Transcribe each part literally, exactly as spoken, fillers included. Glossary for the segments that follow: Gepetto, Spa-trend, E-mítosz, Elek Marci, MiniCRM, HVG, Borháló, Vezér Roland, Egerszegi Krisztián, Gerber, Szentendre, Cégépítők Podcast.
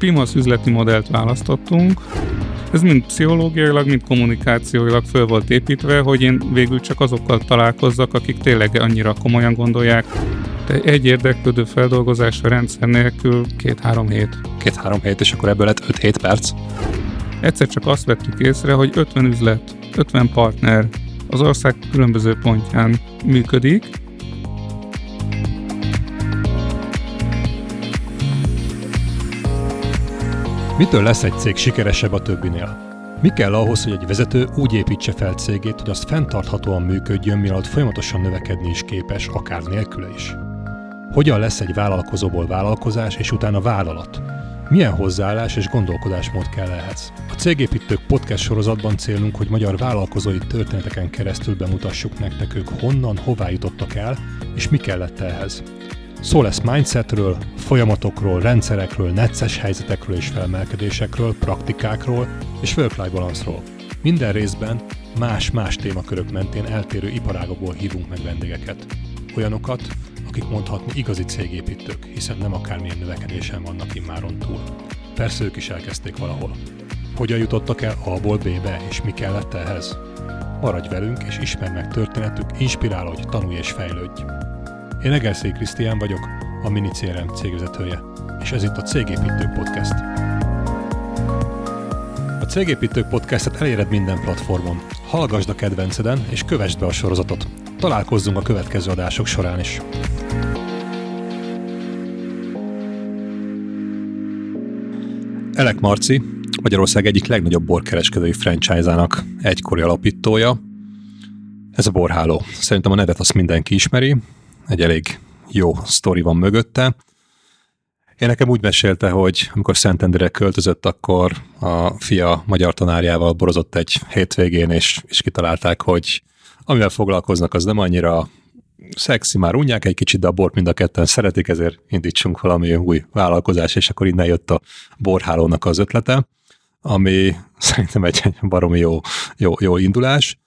P M O S üzleti modellt választottunk. Ez mind pszichológiailag, mind kommunikációilag föl volt építve, hogy én végül csak azokkal találkozzak, akik tényleg annyira komolyan gondolják. De egy érdeklődő feldolgozásra rendszer nélkül két-három hét. Két-három hét, és akkor ebből lett öt-hét perc. Egyszer csak azt vettük észre, hogy ötven üzlet, ötven partner az ország különböző pontján működik. Mitől lesz egy cég sikeresebb a többinél? Mi kell ahhoz, hogy egy vezető úgy építse fel cégét, hogy az fenntarthatóan működjön, mielőtt folyamatosan növekedni is képes, akár nélküle is? Hogyan lesz egy vállalkozóból vállalkozás és utána vállalat? Milyen hozzáállás és gondolkodásmód kell ehhez? A Cégépítők Podcast sorozatban célunk, hogy magyar vállalkozói történeteken keresztül bemutassuk nektek, ők honnan, hová jutottak el, és mi kellett ehhez. Szó lesz mindsetről, folyamatokról, rendszerekről, necces helyzetekről és felemelkedésekről, praktikákról és work-life balance-ról. Minden részben más-más témakörök mentén eltérő iparágokból hívunk meg vendégeket. Olyanokat, akik mondhatni igazi cégépítők, hiszen nem akármilyen növekedésen vannak immáron túl. Persze ők is elkezdték valahol. Hogyan jutottak el A-ból B-be, és mi kellett ehhez? Maradj velünk és ismerd meg történetük, inspirálódj, tanulj és fejlődj! Én Egerszegi Krisztián vagyok, a MiniCRM cégvezetője, és ez itt a Cégépítők Podcast. A Cégépítők Podcastet eléred minden platformon. Hallgasd a kedvenceden, és kövessd be a sorozatot. Találkozzunk a következő adások során is. Elek Marci, Magyarország egyik legnagyobb borkereskedői franchise-ának egykori alapítója. Ez a Borháló. Szerintem a nevet azt mindenki ismeri. Egy elég jó sztori van mögötte. Én nekem úgy mesélte, hogy amikor Szentendrére költözött, akkor a fia magyar tanárjával borozott egy hétvégén, és, és kitalálták, hogy amivel foglalkoznak, az nem annyira szexi, már unják egy kicsit, de a bort mind a ketten szeretik, ezért indítsunk valami új vállalkozást, és akkor innen jött a Borhálónak az ötlete, ami szerintem egy baromi jó, jó, jó indulás,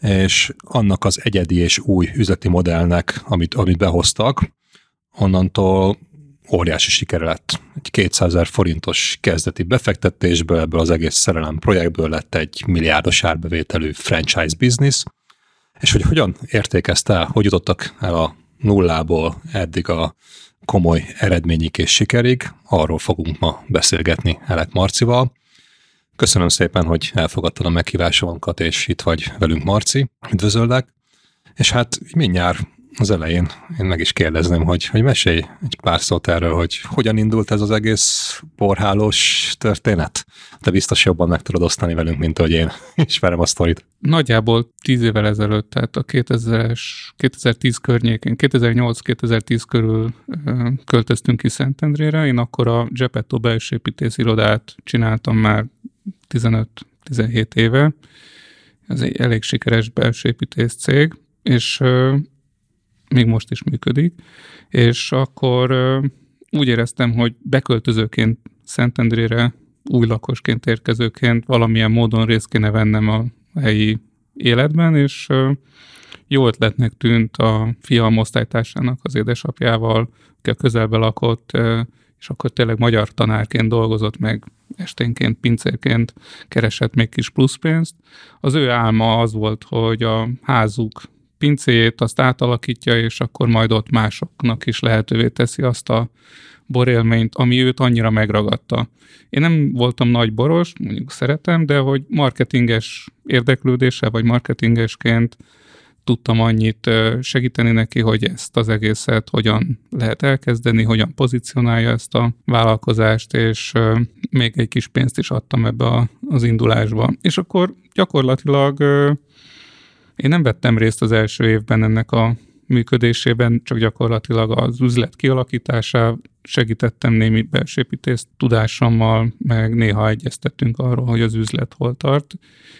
és annak az egyedi és új üzleti modellnek, amit, amit behoztak, onnantól óriási sikere lett. Egy kétszázezer forintos kezdeti befektetésből, ebből az egész szerelem projektből lett egy milliárdos árbevételű franchise business, és hogy hogyan értékezte el, hogy jutottak el a nullából eddig a komoly eredményik és sikerig, arról fogunk ma beszélgetni Elek Marcival. Köszönöm szépen, hogy elfogadtad a meghívásunkat, és itt vagy velünk, Marci. Üdvözöllek. És hát mindjárt az elején én meg is kérdezném, hogy, hogy mesélj egy pár szót erről, hogy hogyan indult ez az egész borhálós történet. Te biztos jobban meg tudod osztani velünk, mint hogy én ismerem a sztorit. Nagyjából tíz évvel ezelőtt, tehát a kétezres, kétezer-tíz környékén, kétezer-nyolc kétezer-tíz körül költöztünk ki Szentendrére. Én akkor a Gepetto belső építész irodát csináltam már tizenöt-tizenhét éve. Ez egy elég sikeres belső építész cég, és euh, még most is működik. És akkor euh, úgy éreztem, hogy beköltözőként Szentendrére, új lakosként, érkezőként valamilyen módon részt kéne vennem a helyi életben, és euh, jó ötletnek tűnt a fiam osztálytársának, az édesapjával, aki a közelbe lakott, euh, és akkor tényleg magyar tanárként dolgozott, meg esténként, pincérként keresett még kis pluszpénzt. Az ő álma az volt, hogy a házuk pincéjét azt átalakítja, és akkor majd ott másoknak is lehetővé teszi azt a borélményt, ami őt annyira megragadta. Én nem voltam nagy boros, mondjuk szeretem, de hogy marketinges érdeklődéssel, vagy marketingesként tudtam annyit segíteni neki, hogy ezt az egészet hogyan lehet elkezdeni, hogyan pozícionálja ezt a vállalkozást, és még egy kis pénzt is adtam ebbe az indulásba. És akkor gyakorlatilag én nem vettem részt az első évben ennek a működésében, csak gyakorlatilag az üzlet kialakítását segítettem némi belsőépítész tudásommal, meg néha egyeztettünk arról, hogy az üzlet hol tart.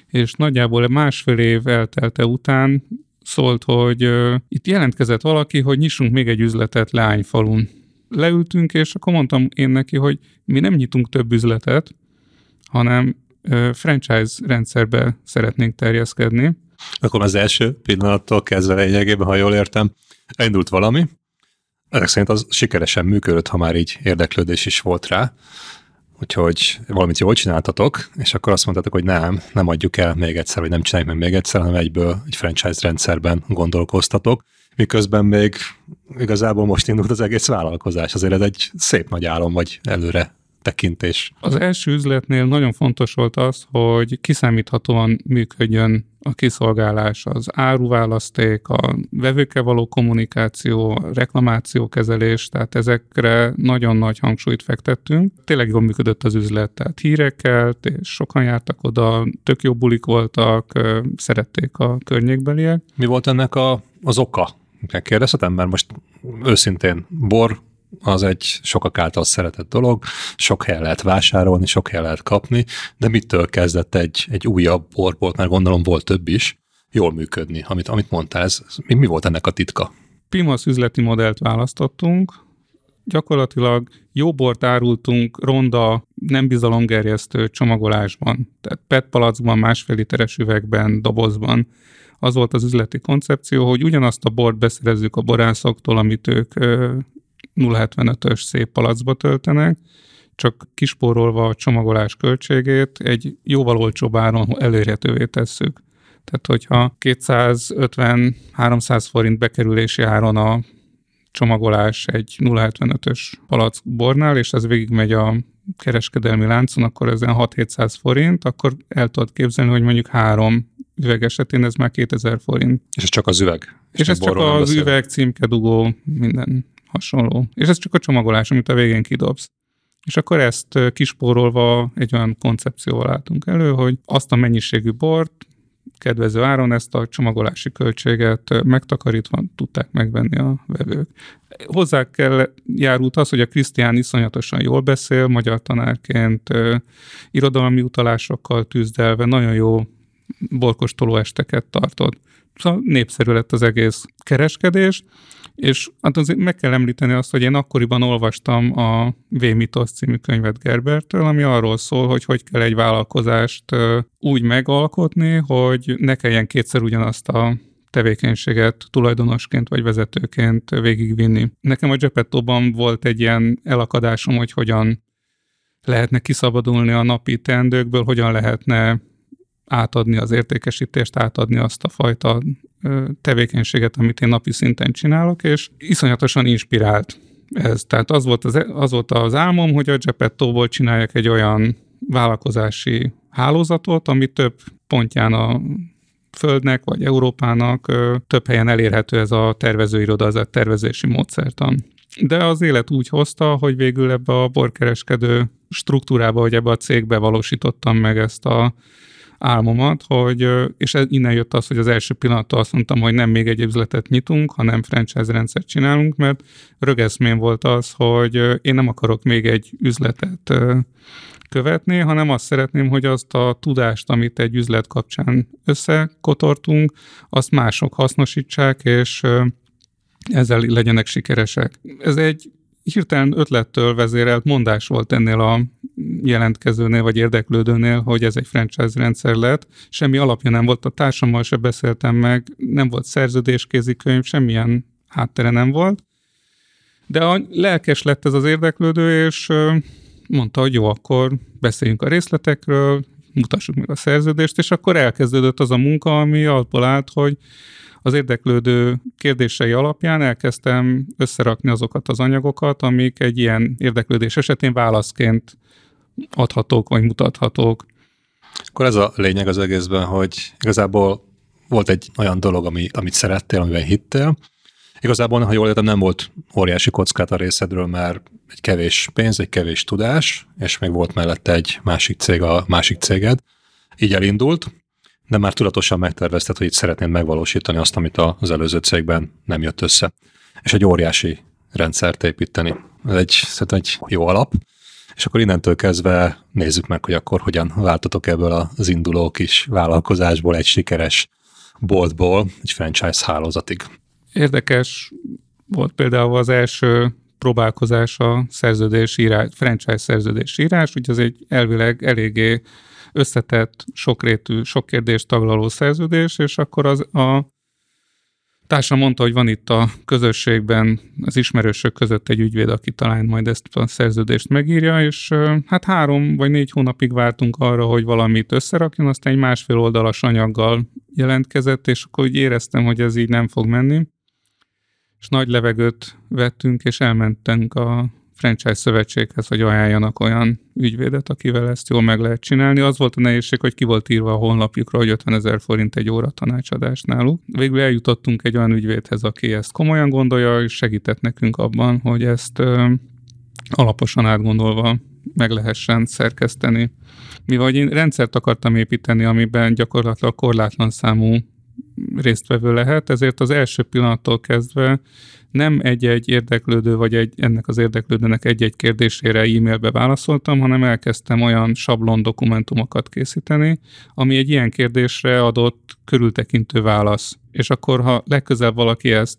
És nagyjából másfél év eltelte után szólt, hogy uh, itt jelentkezett valaki, hogy nyissunk még egy üzletet Leányfalun. Leültünk, és akkor mondtam én neki, hogy mi nem nyitunk több üzletet, hanem uh, franchise rendszerbe szeretnénk terjeszkedni. Akkor az első pillanattól kezdve lényegében, ha jól értem, elindult valami. Ezek szerint az sikeresen működött, ha már így érdeklődés is volt rá. úgyhogy valamit jól csináltatok, és akkor azt mondtátok, hogy nem, nem adjuk el még egyszer, vagy nem csináljuk meg még egyszer, hanem egyből egy franchise rendszerben gondolkoztatok, miközben még igazából most indult az egész vállalkozás. Azért ez egy szép nagy álom, vagy előre tekintés. Az első üzletnél nagyon fontos volt az, hogy kiszámíthatóan működjön a kiszolgálás, az áruválaszték, a vevőkkel való kommunikáció, a reklamációkezelés, tehát ezekre nagyon nagy hangsúlyt fektettünk. Tényleg jól működött az üzlet, tehát hírekelt, és sokan jártak oda, tök jó bulik voltak, szerették a környékbeliek. Mi volt ennek a, az oka? Kérdezhetem, mert most őszintén bor, az egy sokak által szeretett dolog, sok helyen lehet vásárolni, sok helyen lehet kapni, de mitől kezdett egy, egy újabb borbolt, mert gondolom volt több is, jól működni, amit, amit mondtál, ez, mi, mi volt ennek a titka? Pimasz üzleti modellt választottunk, gyakorlatilag jó bort árultunk ronda, nem bizalomgerjesztő csomagolásban, tehát petpalackban, másfél literes üvegben, dobozban. Az volt az üzleti koncepció, hogy ugyanazt a bort beszerezzük a borászoktól, amit ők nulla hetvenötös szép palacba töltenek, csak kispórolva a csomagolás költségét egy jóval olcsóbb áron elérhetővé tesszük. Tehát, hogyha kétszázötven-háromszáz forint bekerülési áron a csomagolás egy nulla hetvenötös palack bornál, és ez végigmegy a kereskedelmi láncon, akkor ezen hat-hétszáz forint, akkor el tudod képzelni, hogy mondjuk három üveg esetén ez már kétezer forint. És ez csak az üveg? És, és ez csak az beszél. Üveg, címke, dugó, minden hasonló. És ez csak a csomagolás, amit a végén kidobsz. És akkor ezt kispórolva egy olyan koncepcióval álltunk elő, hogy azt a mennyiségű bort kedvező áron, ezt a csomagolási költséget megtakarítva tudták megvenni a vevők. Hozzá kell járult az, hogy a Krisztián iszonyatosan jól beszél, magyar tanárként, irodalmi utalásokkal tűzdelve nagyon jó borkóstoló esteket tartott. Szóval népszerű lett az egész kereskedés, és hát azért meg kell említeni azt, hogy én akkoriban olvastam a E-mítosz című könyvet Gerbertől, ami arról szól, hogy hogy kell egy vállalkozást úgy megalkotni, hogy ne kelljen kétszer ugyanazt a tevékenységet tulajdonosként vagy vezetőként végigvinni. Nekem a Gepettóban volt egy ilyen elakadásom, hogy hogyan lehetne kiszabadulni a napi teendőkből, hogyan lehetne átadni az értékesítést, átadni azt a fajta tevékenységet, amit én napi szinten csinálok, és iszonyatosan inspirált ez. Tehát az volt az, az, volt az álmom, hogy a Gepettóból csináljak egy olyan vállalkozási hálózatot, ami több pontján a Földnek vagy Európának több helyen elérhető ez a tervezőiroda, ez a tervezési módszertan. De az élet úgy hozta, hogy végül ebbe a borkereskedő struktúrába, vagy ebbe a cégbe valósítottam meg ezt a álmomat, hogy, és innen jött az, hogy az első pillanattól azt mondtam, hogy nem még egy üzletet nyitunk, hanem franchise rendszert csinálunk, mert rögeszmém volt az, hogy én nem akarok még egy üzletet követni, hanem azt szeretném, hogy azt a tudást, amit egy üzlet kapcsán összekotortunk, azt mások hasznosítsák, és ezzel legyenek sikeresek. Ez egy hirtelen ötlettől vezérelt mondás volt ennél a jelentkezőnél, vagy érdeklődőnél, hogy ez egy franchise rendszer lett. Semmi alapja nem volt, a társammal se beszéltem meg, nem volt szerződés, kézikönyv, semmilyen háttere nem volt. De a lelkes lett ez az érdeklődő, és mondta, hogy jó, akkor beszéljünk a részletekről, mutassuk meg a szerződést, és akkor elkezdődött az a munka, ami abból állt, hogy az érdeklődő kérdései alapján elkezdtem összerakni azokat az anyagokat, amik egy ilyen érdeklődés esetén válaszként adhatók vagy mutathatók. Akkor ez a lényeg az egészben, hogy igazából volt egy olyan dolog, ami, amit szerettél, amiben hittél. Igazából, ha jól értem, nem volt óriási kockát a részedről, mert egy kevés pénz, egy kevés tudás, és még volt mellette egy másik cég, a másik céged. Így elindult, de már tudatosan megtervezted, hogy itt szeretnéd megvalósítani azt, amit az előző cégben nem jött össze. És egy óriási rendszert építeni. Ez egy, szerintem egy jó alap. És akkor innentől kezdve nézzük meg, hogy akkor hogyan váltatok ebből az induló kis vállalkozásból, egy sikeres boltból, egy franchise hálózatig. Érdekes volt például az első próbálkozás a szerződés írás, franchise szerződés írás, ugye az egy elvileg eléggé összetett, sokrétű, sok kérdést taglaló szerződés, és akkor az a Társam mondta, hogy van itt a közösségben, az ismerősök között egy ügyvéd, aki talán majd ezt a szerződést megírja, és hát három vagy négy hónapig vártunk arra, hogy valamit összerakjon, aztán egy másfél oldalas anyaggal jelentkezett, és akkor úgy éreztem, hogy ez így nem fog menni. És nagy levegőt vettünk, és elmentünk a franchise szövetséghez, hogy ajánljanak olyan ügyvédet, akivel ezt jól meg lehet csinálni. Az volt a nehézség, hogy ki volt írva a honlapjukra, hogy ötvenezer forint egy óra tanácsadás náluk. Végül eljutottunk egy olyan ügyvédhez, aki ezt komolyan gondolja, és segített nekünk abban, hogy ezt ö, alaposan átgondolva meg lehessen szerkeszteni. Mivel én rendszert akartam építeni, amiben gyakorlatilag korlátlan számú résztvevő lehet, ezért az első pillanattól kezdve nem egy-egy érdeklődő, vagy egy, ennek az érdeklődőnek egy-egy kérdésére e-mailbe válaszoltam, hanem elkezdtem olyan sablon dokumentumokat készíteni, ami egy ilyen kérdésre adott körültekintő válasz. És akkor, ha legközelebb valaki ezt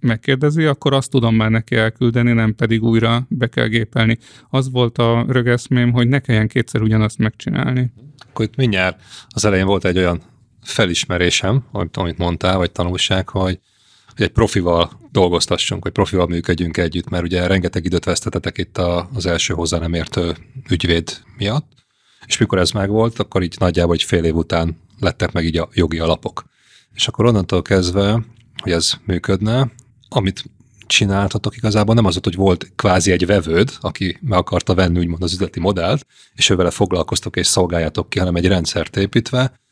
megkérdezi, akkor azt tudom már neki elküldeni, nem pedig újra be kell gépelni. Az volt a rögeszmém, hogy ne kelljen kétszer ugyanazt megcsinálni. Akkor itt mindjárt az elején volt egy olyan felismerésem, amit mondtál, vagy tanulság, hogy, hogy egy profival dolgoztassunk, hogy profival működjünk együtt, mert ugye rengeteg időt vesztetetek itt a, az első hozzá nem értő ügyvéd miatt, és mikor ez megvolt, akkor így nagyjából egy fél év után lettek meg így a jogi alapok. És akkor onnantól kezdve, hogy ez működne, amit csináltatok igazából nem az volt, hogy volt kvázi egy vevőd, aki meg akarta venni úgymond az üzleti modellt, és ő vele foglalkoztok és szolgáljátok ki, hanem egy rendszert építve,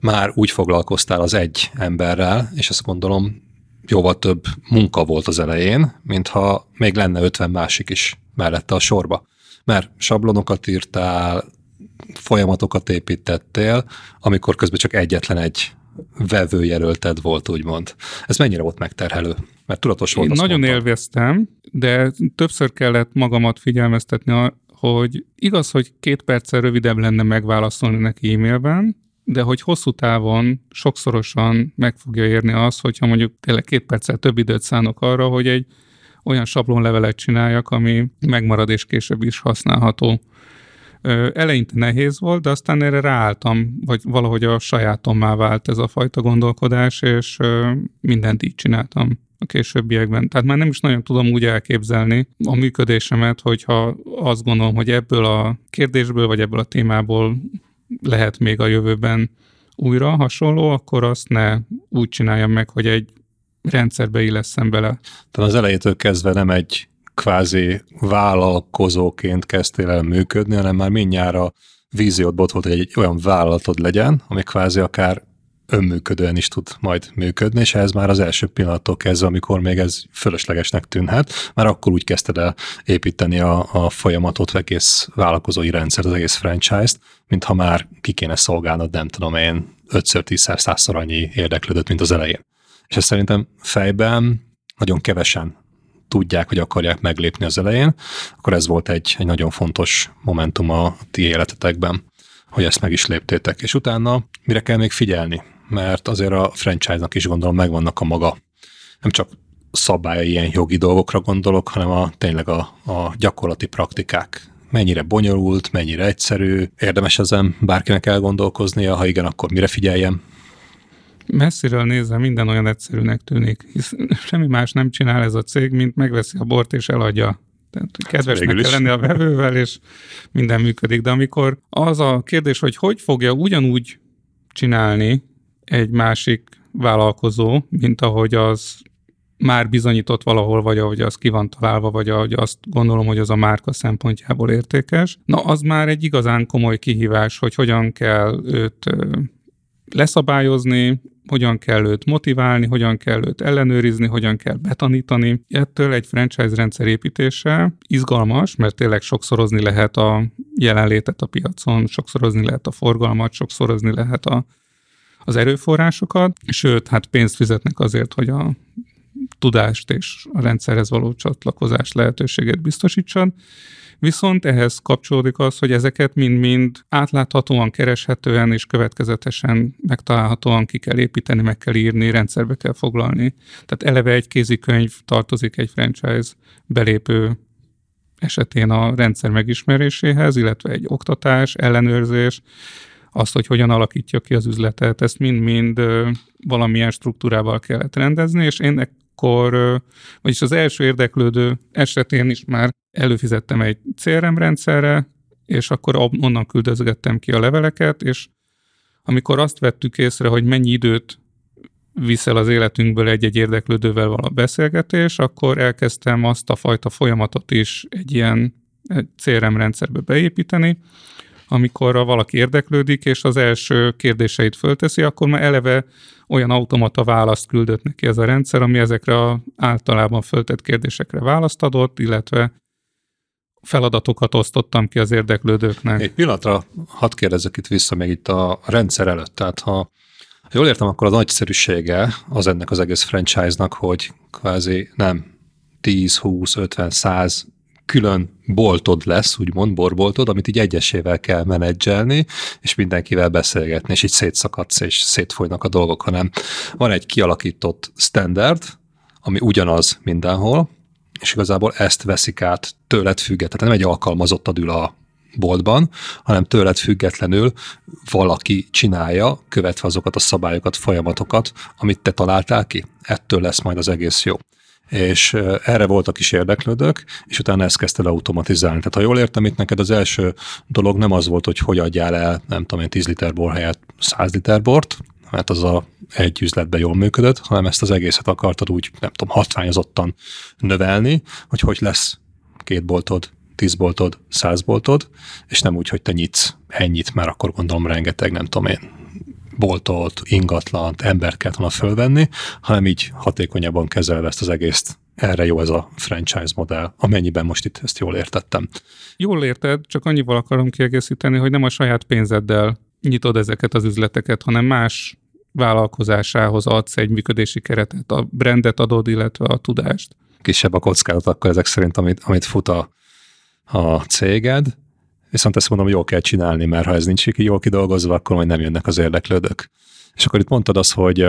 már úgy foglalkoztál az egy emberrel, és azt gondolom, jóval több munka volt az elején, mintha még lenne ötven másik is mellette a sorba. Mert sablonokat írtál, folyamatokat építettél, amikor közben csak egyetlen egy vevőjelölted volt, úgymond. Ez mennyire volt megterhelő? Mert tudatos volt. Én nagyon mondtad. Élveztem, de többször kellett magamat figyelmeztetni, hogy igaz, hogy két perccel rövidebb lenne megválaszolni neki e-mailben, de hogy hosszú távon sokszorosan meg fogja érni az, hogyha mondjuk tényleg két perccel több időt szánok arra, hogy egy olyan sablonlevelet csináljak, ami megmarad és később is használható. Eleinte nehéz volt, de aztán erre ráálltam, vagy valahogy a sajátommá vált ez a fajta gondolkodás, és mindent így csináltam a későbbiekben. Tehát már nem is nagyon tudom úgy elképzelni a működésemet, hogyha azt gondolom, hogy ebből a kérdésből, vagy ebből a témából lehet még a jövőben újra hasonló, akkor azt ne úgy csináljam meg, hogy egy rendszerbe illeszem bele. Tehát az elejétől kezdve nem egy kvázi vállalkozóként kezdtél el működni, hanem már mindjárt a víziódban volt, hogy egy olyan vállalatod legyen, ami kvázi akár önműködően is tud majd működni, és ez már az első pillanattól kezdve, amikor még ez fölöslegesnek tűnhet, már akkor úgy kezdted el építeni a, a folyamatot, egész vállalkozói rendszer, az egész franchise-t, mintha már ki kéne szolgálnod, nem tudom én, ötször, tízszer, százszor annyi érdeklődött, mint az elején. És ezt szerintem fejben nagyon kevesen tudják, hogy akarják meglépni az elején, akkor ez volt egy, egy nagyon fontos momentum a ti életetekben, hogy ezt meg is léptétek. És utána mire kell még figyelni? Mert azért a franchise-nak is gondolom megvannak a maga. Nem csak szabályai, ilyen jogi dolgokra gondolok, hanem a, tényleg a, a gyakorlati praktikák. Mennyire bonyolult, mennyire egyszerű, érdemes ezen bárkinek elgondolkoznia, ha igen, akkor mire figyeljem? Messziről nézve minden olyan egyszerűnek tűnik, hisz semmi más nem csinál ez a cég, mint megveszi a bort és eladja. Tehát kedvesnek kell lenni a vevővel, és minden működik. De amikor az a kérdés, hogy hogy fogja ugyanúgy csinálni egy másik vállalkozó, mint ahogy az már bizonyított valahol, vagy ahogy az ki van találva, vagy ahogy azt gondolom, hogy az a márka szempontjából értékes, na az már egy igazán komoly kihívás, hogy hogyan kell őt leszabályozni, hogyan kell őt motiválni, hogyan kell őt ellenőrizni, hogyan kell betanítani. Ettől egy franchise rendszer építése izgalmas, mert tényleg sokszorozni lehet a jelenlétet a piacon, sokszorozni lehet a forgalmat, sokszorozni lehet a, az erőforrásokat, sőt, hát pénzt fizetnek azért, hogy a tudást és a rendszerhez való csatlakozás lehetőséget biztosítson. Viszont ehhez kapcsolódik az, hogy ezeket mind-mind átláthatóan, kereshetően és következetesen megtalálhatóan ki kell építeni, meg kell írni, rendszerbe kell foglalni. Tehát eleve egy kézikönyv tartozik egy franchise belépő esetén a rendszer megismeréséhez, illetve egy oktatás, ellenőrzés, azt, hogy hogyan alakítja ki az üzletet, ezt mind-mind valamilyen struktúrával kellett rendezni, és én ekkor, vagyis az első érdeklődő esetén is már előfizettem egy cé er em rendszerre, és akkor onnan küldözgettem ki a leveleket, és amikor azt vettük észre, hogy mennyi időt viszel az életünkből egy-egy érdeklődővel való beszélgetés, akkor elkezdtem azt a fajta folyamatot is egy ilyen cé er em rendszerbe beépíteni, amikor valaki érdeklődik, és az első kérdéseit fölteszi, akkor már eleve olyan automata választ küldött neki ez a rendszer, ami ezekre a általában föltett kérdésekre választ adott, illetve feladatokat osztottam ki az érdeklődőknek. Egy pillanatra hadd kérdezzek itt vissza még itt a rendszer előtt. Tehát ha, ha jól értem, akkor a nagyszerűsége az ennek az egész franchise-nak, hogy kvázi nem tíz, húsz, ötven, száz külön boltod lesz, úgymond borboltod, amit így egyesével kell menedzselni, és mindenkivel beszélgetni, és így szétszakadsz, és szétfolynak a dolgok, hanem van egy kialakított standard, ami ugyanaz mindenhol, és igazából ezt veszik át tőled függetlenül, nem egy alkalmazottad ül a boltban, hanem tőled függetlenül valaki csinálja, követve azokat a szabályokat, folyamatokat, amit te találtál ki. Ettől lesz majd az egész jó. És erre voltak is érdeklődők, és utána ezt kezdted automatizálni. Tehát ha jól értem, itt neked az első dolog nem az volt, hogy hogy adjál el, nem tudom én, tíz liter bor helyett száz liter bort, mert az a egy üzletben jól működött, hanem ezt az egészet akartad úgy, nem tudom, hatványozottan növelni, hogy hogy lesz két boltod, tíz boltod, száz boltod, és nem úgy, hogy te nyitsz ennyit, mert akkor gondolom rengeteg, nem tudom én, boltot, ingatlant, embert kellett volna fölvenni, hanem így hatékonyabban kezelve ezt az egészt. Erre jó ez a franchise modell, amennyiben most itt ezt jól értettem. Jól érted, csak annyival akarom kiegészíteni, hogy nem a saját pénzeddel nyitod ezeket az üzleteket, hanem más vállalkozásához adsz egy működési keretet, a brandet adod, illetve a tudást. Kisebb a kockázat akkor ezek szerint, amit, amit fut a, a céged, viszont ezt mondom, jól kell csinálni, mert ha ez nincs jól kidolgozva, akkor majd nem jönnek az érdeklődők. És akkor itt mondtad azt, hogy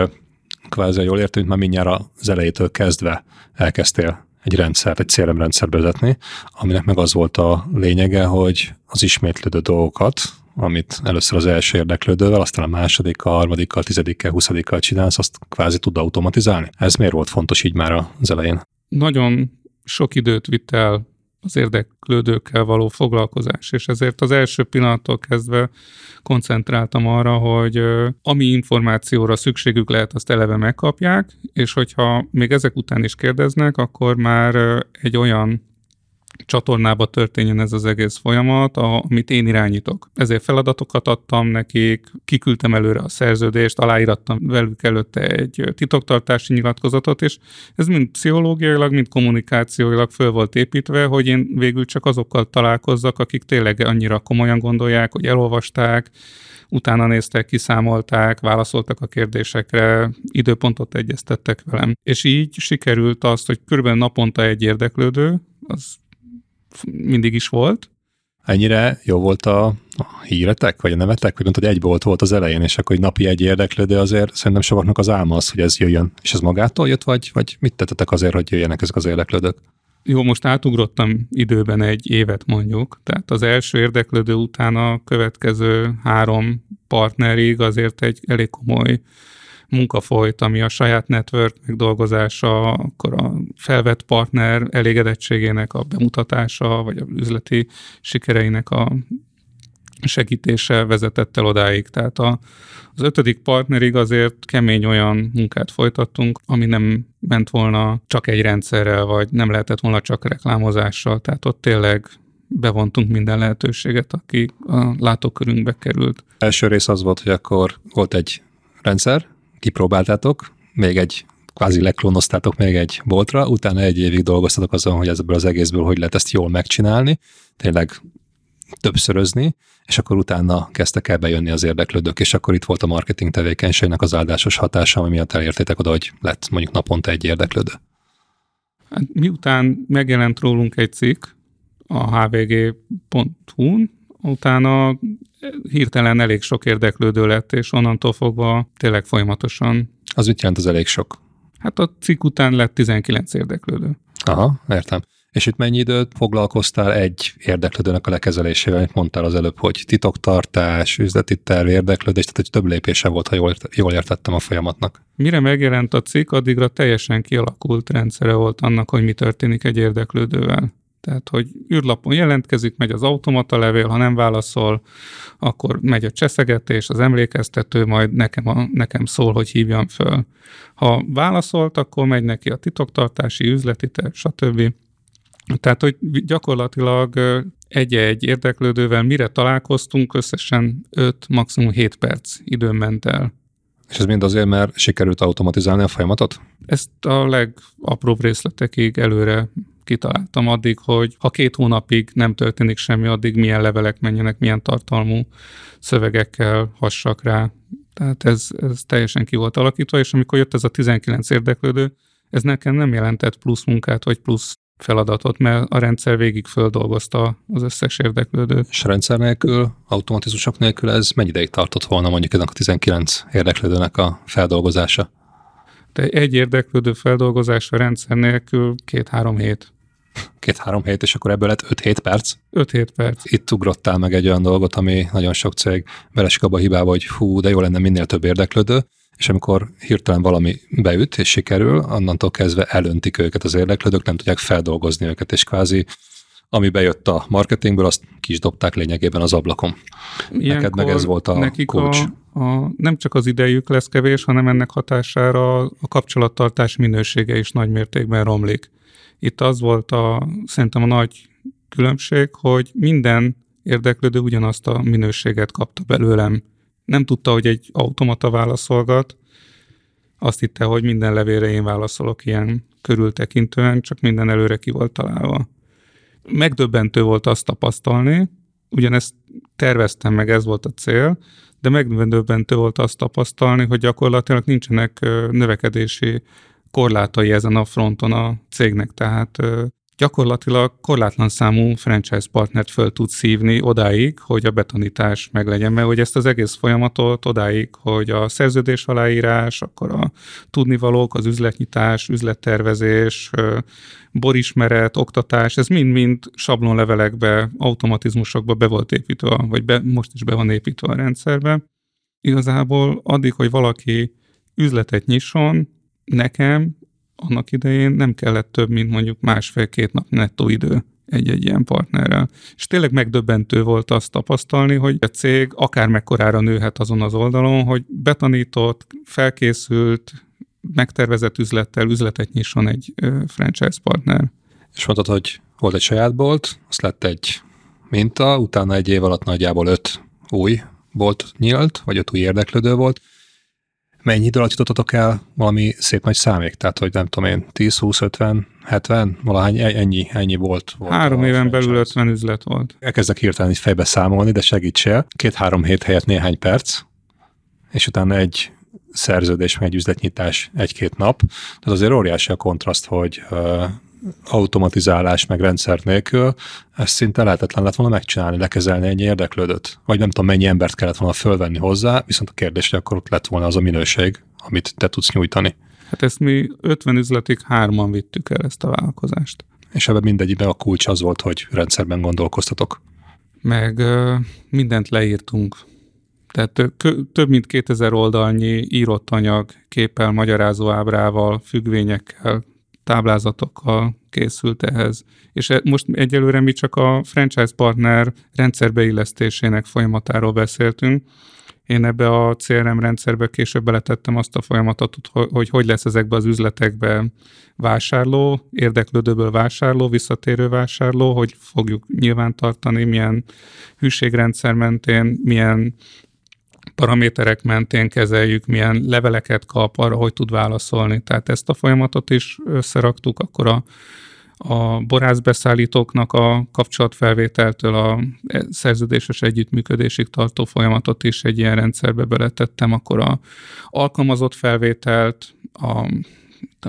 kvázi jól értem, már mindjárt az elejétől kezdve elkezdtél egy rendszert, egy cé er em rendszerbe vezetni, aminek meg az volt a lényege, hogy az ismétlődő dolgokat, amit először az első érdeklődővel, aztán a másodikkal, harmadikkal, tizedikkel, huszadikkal csinálsz, azt kvázi tud automatizálni. Ez miért volt fontos így már az elején? Nagyon sok időt vitt el az érdeklődőkkel való foglalkozás, és ezért az első pillanattól kezdve koncentráltam arra, hogy ami információra szükségük lehet, azt eleve megkapják, és hogyha még ezek után is kérdeznek, akkor már egy olyan csatornába történjen ez az egész folyamat, amit én irányítok. Ezért feladatokat adtam nekik, kiküldtem előre a szerződést, aláírattam velük előtte egy titoktartási nyilatkozatot, és ez mind pszichológiailag, mind kommunikációilag föl volt építve, hogy én végül csak azokkal találkozzak, akik tényleg annyira komolyan gondolják, hogy elolvasták, utána néztek, kiszámolták, válaszoltak a kérdésekre, időpontot egyeztettek velem. És így sikerült azt, hogy körülbelül naponta egy érdeklődő, az mindig is volt. Ennyire jó volt a, a híretek, vagy a nevetek, vagy mondtad, hogy egy bolt volt az elején, és akkor egy napi egy érdeklődő, azért szerintem sokaknak az álma az, hogy ez jöjjön. És ez magától jött, vagy, vagy mit tettetek azért, hogy jöjjenek ezek az érdeklődők? Jó, most átugrottam időben egy évet mondjuk, tehát az első érdeklődő után a következő három partnerig azért egy elég komoly munka folyt, ami a saját network megdolgozása, akkor a felvett partner elégedettségének a bemutatása, vagy az üzleti sikereinek a segítése vezetett el odáig. Tehát a, az ötödik partnerig azért kemény olyan munkát folytattunk, ami nem ment volna csak egy rendszerrel, vagy nem lehetett volna csak reklámozással. Tehát ott tényleg bevontunk minden lehetőséget, aki a látókörünkbe került. Első rész az volt, hogy akkor volt egy rendszer, kipróbáltátok, még egy, kvázi leklónoztátok még egy boltra, utána egy évig dolgoztatok azon, hogy ebből az egészből hogy lehet ezt jól megcsinálni, tényleg többszörözni, és akkor utána kezdtek el bejönni az érdeklődők, és akkor itt volt a marketing tevékenységnek az áldásos hatása, ami miatt elértétek oda, hogy lett mondjuk naponta egy érdeklődő. Hát, miután megjelent rólunk egy cikk a hvg pont hu-n, utána hirtelen elég sok érdeklődő lett, és onnantól fogva tényleg folyamatosan. Az mit jelent az elég sok? Hát a cikk után lett tizenkilenc érdeklődő. Aha, értem. És itt mennyi időt foglalkoztál egy érdeklődőnek a lekezelésével, amit mondtál az előbb, hogy titoktartás, üzleti terv, érdeklődés, tehát egy több lépése volt, ha jól, jól értettem a folyamatnak. Mire megjelent a cikk, addigra teljesen kialakult rendszere volt annak, hogy mi történik egy érdeklődővel. Tehát, hogy űrlapon jelentkezik, megy az automata levél, ha nem válaszol, akkor megy a cseszegetés, az emlékeztető, majd nekem, a, nekem szól, hogy hívjam föl. Ha válaszolt, akkor megy neki a titoktartási, üzleti terv, stb. Tehát, hogy gyakorlatilag egy-egy érdeklődővel mire találkoztunk, összesen öt, maximum hét perc időn ment el. És ez mind azért, mert sikerült automatizálni a folyamatot? Ezt a legapróbb részletekig előre kitaláltam addig, hogy ha két hónapig nem történik semmi, addig milyen levelek menjenek, milyen tartalmú szövegekkel hassak rá. Tehát ez, ez teljesen ki volt alakítva, és amikor jött ez a tizenkilenc érdeklődő, ez nekem nem jelentett plusz munkát, vagy plusz feladatot, mert a rendszer végig földolgozta az összes érdeklődőt. És a rendszer nélkül, automatizmusok nélkül ez mennyi ideig tartott volna mondjuk ennek a tizenkilenc érdeklődőnek a feldolgozása? De egy érdeklődő feldolgozása rendszer nélkül két-három hét. Két-három hét, és akkor ebből lett öt-hét perc? öt-hét perc. Itt ugrottál meg egy olyan dolgot, ami nagyon sok cég belesik abba a hibába, hogy hú, de jó lenne minél több érdeklődő, és amikor hirtelen valami beüt és sikerül, annantól kezdve elöntik őket az érdeklődők, nem tudják feldolgozni őket, és kvázi ami bejött a marketingből, azt ki is dobták lényegében az ablakon. Ilyenkor neked meg ez volt a kulcs. A, a, nem csak az idejük lesz kevés, hanem ennek hatására a kapcsolattartás minősége is nagy mértékben romlik. Itt az volt a, szerintem a nagy különbség, hogy minden érdeklődő ugyanazt a minőséget kapta belőlem. Nem tudta, hogy egy automata válaszolgat, azt hitte, hogy minden levélre én válaszolok ilyen körültekintően, csak minden előre ki volt találva. Megdöbbentő volt azt tapasztalni, ugyanezt terveztem meg, ez volt a cél, de megdöbbentő volt azt tapasztalni, hogy gyakorlatilag nincsenek növekedési korlátai ezen a fronton a cégnek, tehát gyakorlatilag korlátlan számú franchise partnert föl tud szívni odáig, hogy a betanítás meglegyen, mert hogy ezt az egész folyamatot odáig, hogy a szerződés aláírás, akkor a tudnivalók, az üzletnyitás, üzlettervezés, borismeret, oktatás, ez mind-mind sablonlevelekbe, automatizmusokba be volt építve, vagy be, most is be van építve a rendszerbe. Igazából addig, hogy valaki üzletet nyisson, nekem annak idején nem kellett több, mint mondjuk másfél-két nap nettó idő egy-egy ilyen partnerrel. És tényleg megdöbbentő volt azt tapasztalni, hogy a cég akármekkorára nőhet azon az oldalon, hogy betanított, felkészült, megtervezett üzlettel üzletet nyisson egy franchise partner. És mondtad, hogy volt egy saját bolt, azt lett egy minta, utána egy év alatt nagyjából öt új bolt nyílt, vagy öt új érdeklődő volt. Mennyi idő alatt jutottatok el valami szép nagy számig? Tehát, hogy nem tudom én, tíz, húsz, ötven, hetven, valahány ennyi, ennyi volt. volt három éven belül ötven üzlet volt. Elkezdek hirtelen így fejbe számolni, de segítsél. Két-három hét helyett néhány perc, és utána egy szerződés, meg egy üzletnyitás egy-két nap. Tehát azért óriási a kontraszt, hogy ö, automatizálás, meg rendszer nélkül, ezt szinte lehetetlen lett volna megcsinálni, lekezelni ennyi érdeklődőt. Vagy nem tudom, mennyi embert kellett volna fölvenni hozzá, viszont a kérdés, hogy akkor ott lett volna az a minőség, amit te tudsz nyújtani. Hát ezt mi ötven üzletig hárman vittük el ezt a vállalkozást. És ebben mindegyikben a kulcs az volt, hogy rendszerben gondolkoztatok. Meg ö, mindent leírtunk. Tehát több mint kétezer oldalnyi írott anyag, képpel, magyarázó ábrával, függvényekkel, táblázatokkal készült ehhez. És most egyelőre mi csak a franchise partner rendszerbeillesztésének folyamatáról beszéltünk. Én ebbe a cé er em rendszerbe később beletettem azt a folyamatot, hogy hogy lesz ezekbe az üzletekbe vásárló, érdeklődőből vásárló, visszatérő vásárló, hogy fogjuk nyilvántartani, milyen hűségrendszer mentén, milyen paraméterek mentén kezeljük, milyen leveleket kap arra, hogy tud válaszolni. Tehát ezt a folyamatot is összeraktuk, akkor a, a borászbeszállítóknak a kapcsolatfelvételtől a szerződéses együttműködésig tartó folyamatot is egy ilyen rendszerbe beletettem, akkor a alkalmazott felvételt, a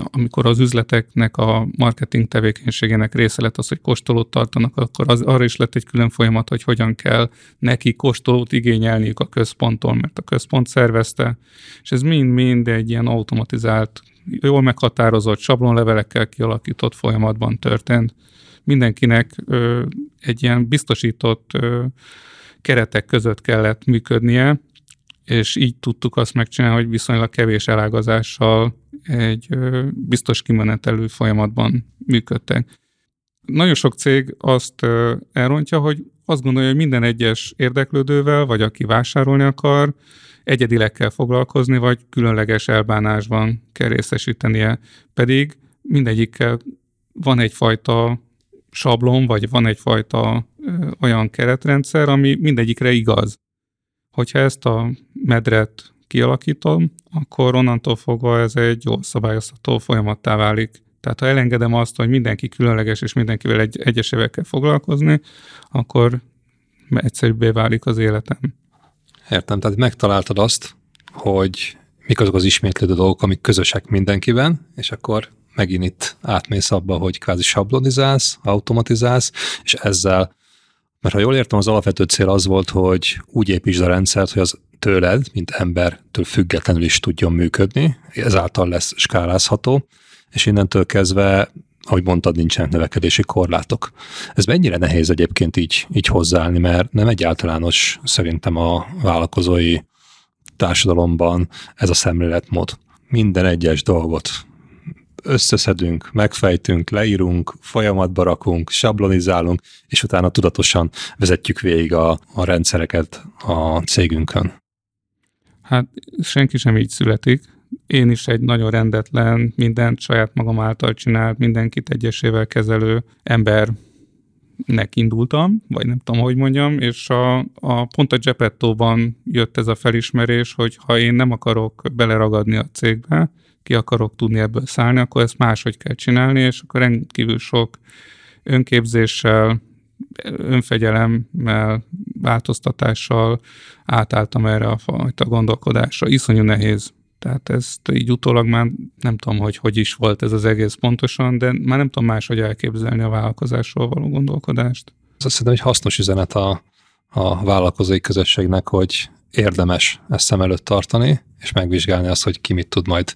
amikor az üzleteknek a marketing tevékenységének része lett az, hogy kóstolót tartanak, akkor az, arra is lett egy külön folyamat, hogy hogyan kell neki kóstolót igényelniük a központtól, mert a központ szervezte, és ez mind-mind egy ilyen automatizált, jól meghatározott, sablonlevelekkel kialakított folyamatban történt. Mindenkinek ö, egy ilyen biztosított ö, keretek között kellett működnie, és így tudtuk azt megcsinálni, hogy viszonylag kevés elágazással egy ö, biztos kimenetelő folyamatban működtek. Nagyon sok cég azt ö, elrontja, hogy azt gondolja, hogy minden egyes érdeklődővel, vagy aki vásárolni akar, egyedileg kell foglalkozni, vagy különleges elbánásban kell részesítenie. Pedig mindegyikkel van egyfajta sablon, vagy van egyfajta ö, olyan keretrendszer, ami mindegyikre igaz. Hogyha ezt a medret kialakítom, akkor onnantól fogva ez egy jól szabályozható folyamattá válik. Tehát ha elengedem azt, hogy mindenki különleges, és mindenkivel egy, egyesével kell foglalkozni, akkor egyszerűbbé válik az életem. Értem, tehát megtaláltad azt, hogy mik azok az ismétlődő dolgok, amik közösek mindenkiben, és akkor megint itt átmész abba, hogy kvázi sablonizálsz, automatizálsz, és ezzel, mert ha jól értem, az alapvető cél az volt, hogy úgy építsd a rendszert, hogy az tőled, mint embertől függetlenül is tudjon működni, ezáltal lesz skálázható, és innentől kezdve, ahogy mondtad, nincsenek növekedési korlátok. Ez mennyire nehéz egyébként így, így hozzáállni, mert nem egy általános szerintem a vállalkozói társadalomban ez a szemléletmód. Minden egyes dolgot összeszedünk, megfejtünk, leírunk, folyamatba rakunk, sablonizálunk, és utána tudatosan vezetjük végig a, a rendszereket a cégünkön. Hát senki sem így születik. Én is egy nagyon rendetlen, mindent saját magam által csinált, mindenkit egyesével kezelő embernek indultam, vagy nem tudom, hogy mondjam, és a, a, pont a Gepettóban jött ez a felismerés, hogy ha én nem akarok beleragadni a cégbe, ki akarok tudni ebből szállni, akkor ezt máshogy kell csinálni, és akkor rendkívül sok önképzéssel, önfegyelemmel, változtatással átálltam erre a fajta gondolkodásra. Iszonyú nehéz. Tehát ezt így utólag már nem tudom, hogy hogy is volt ez az egész pontosan, de már nem tudom máshogy elképzelni a vállalkozásról való gondolkodást. Ez azt szerintem egy hasznos üzenet a, a vállalkozói közösségnek, hogy érdemes ezt szem előtt tartani, és megvizsgálni azt, hogy ki mit tud majd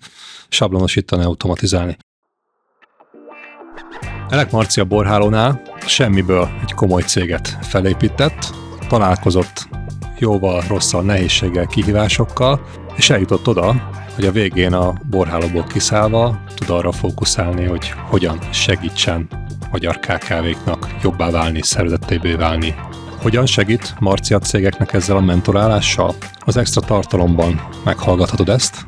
sablonosítani, automatizálni. Elek Marci a Borhálónál semmiből egy komoly céget felépített, találkozott jóval, rosszal, nehézséggel, kihívásokkal, és eljutott oda, hogy a végén a Borhálóból kiszállva tud arra fókuszálni, hogy hogyan segítsen magyar ká ká véknak jobbá válni, szervezettébbé válni. Hogyan segít Marci a cégeknek ezzel a mentorálással? Az extra tartalomban meghallgathatod ezt.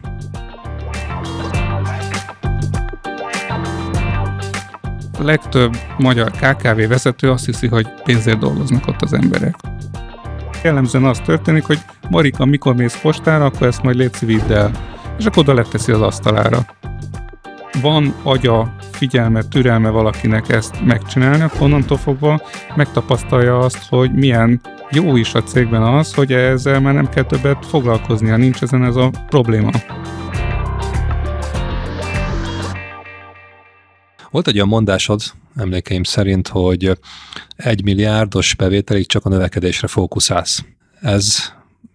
A legtöbb magyar ká ká vé vezető azt hiszi, hogy pénzért dolgoznak ott az emberek. Jellemzően az történik, hogy Marika, mikor mész postára, akkor ezt majd légy vidd el, és akkor oda leteszi az asztalára. Van agya, figyelme, türelme valakinek ezt megcsinálni, akkor onnantól fogva megtapasztalja azt, hogy milyen jó is a cégben az, hogy ezzel már nem kell többet foglalkoznia, nincs ezen ez a probléma. Volt egy olyan mondásod, emlékeim szerint, hogy egy milliárdos bevételig csak a növekedésre fókuszálsz. Ez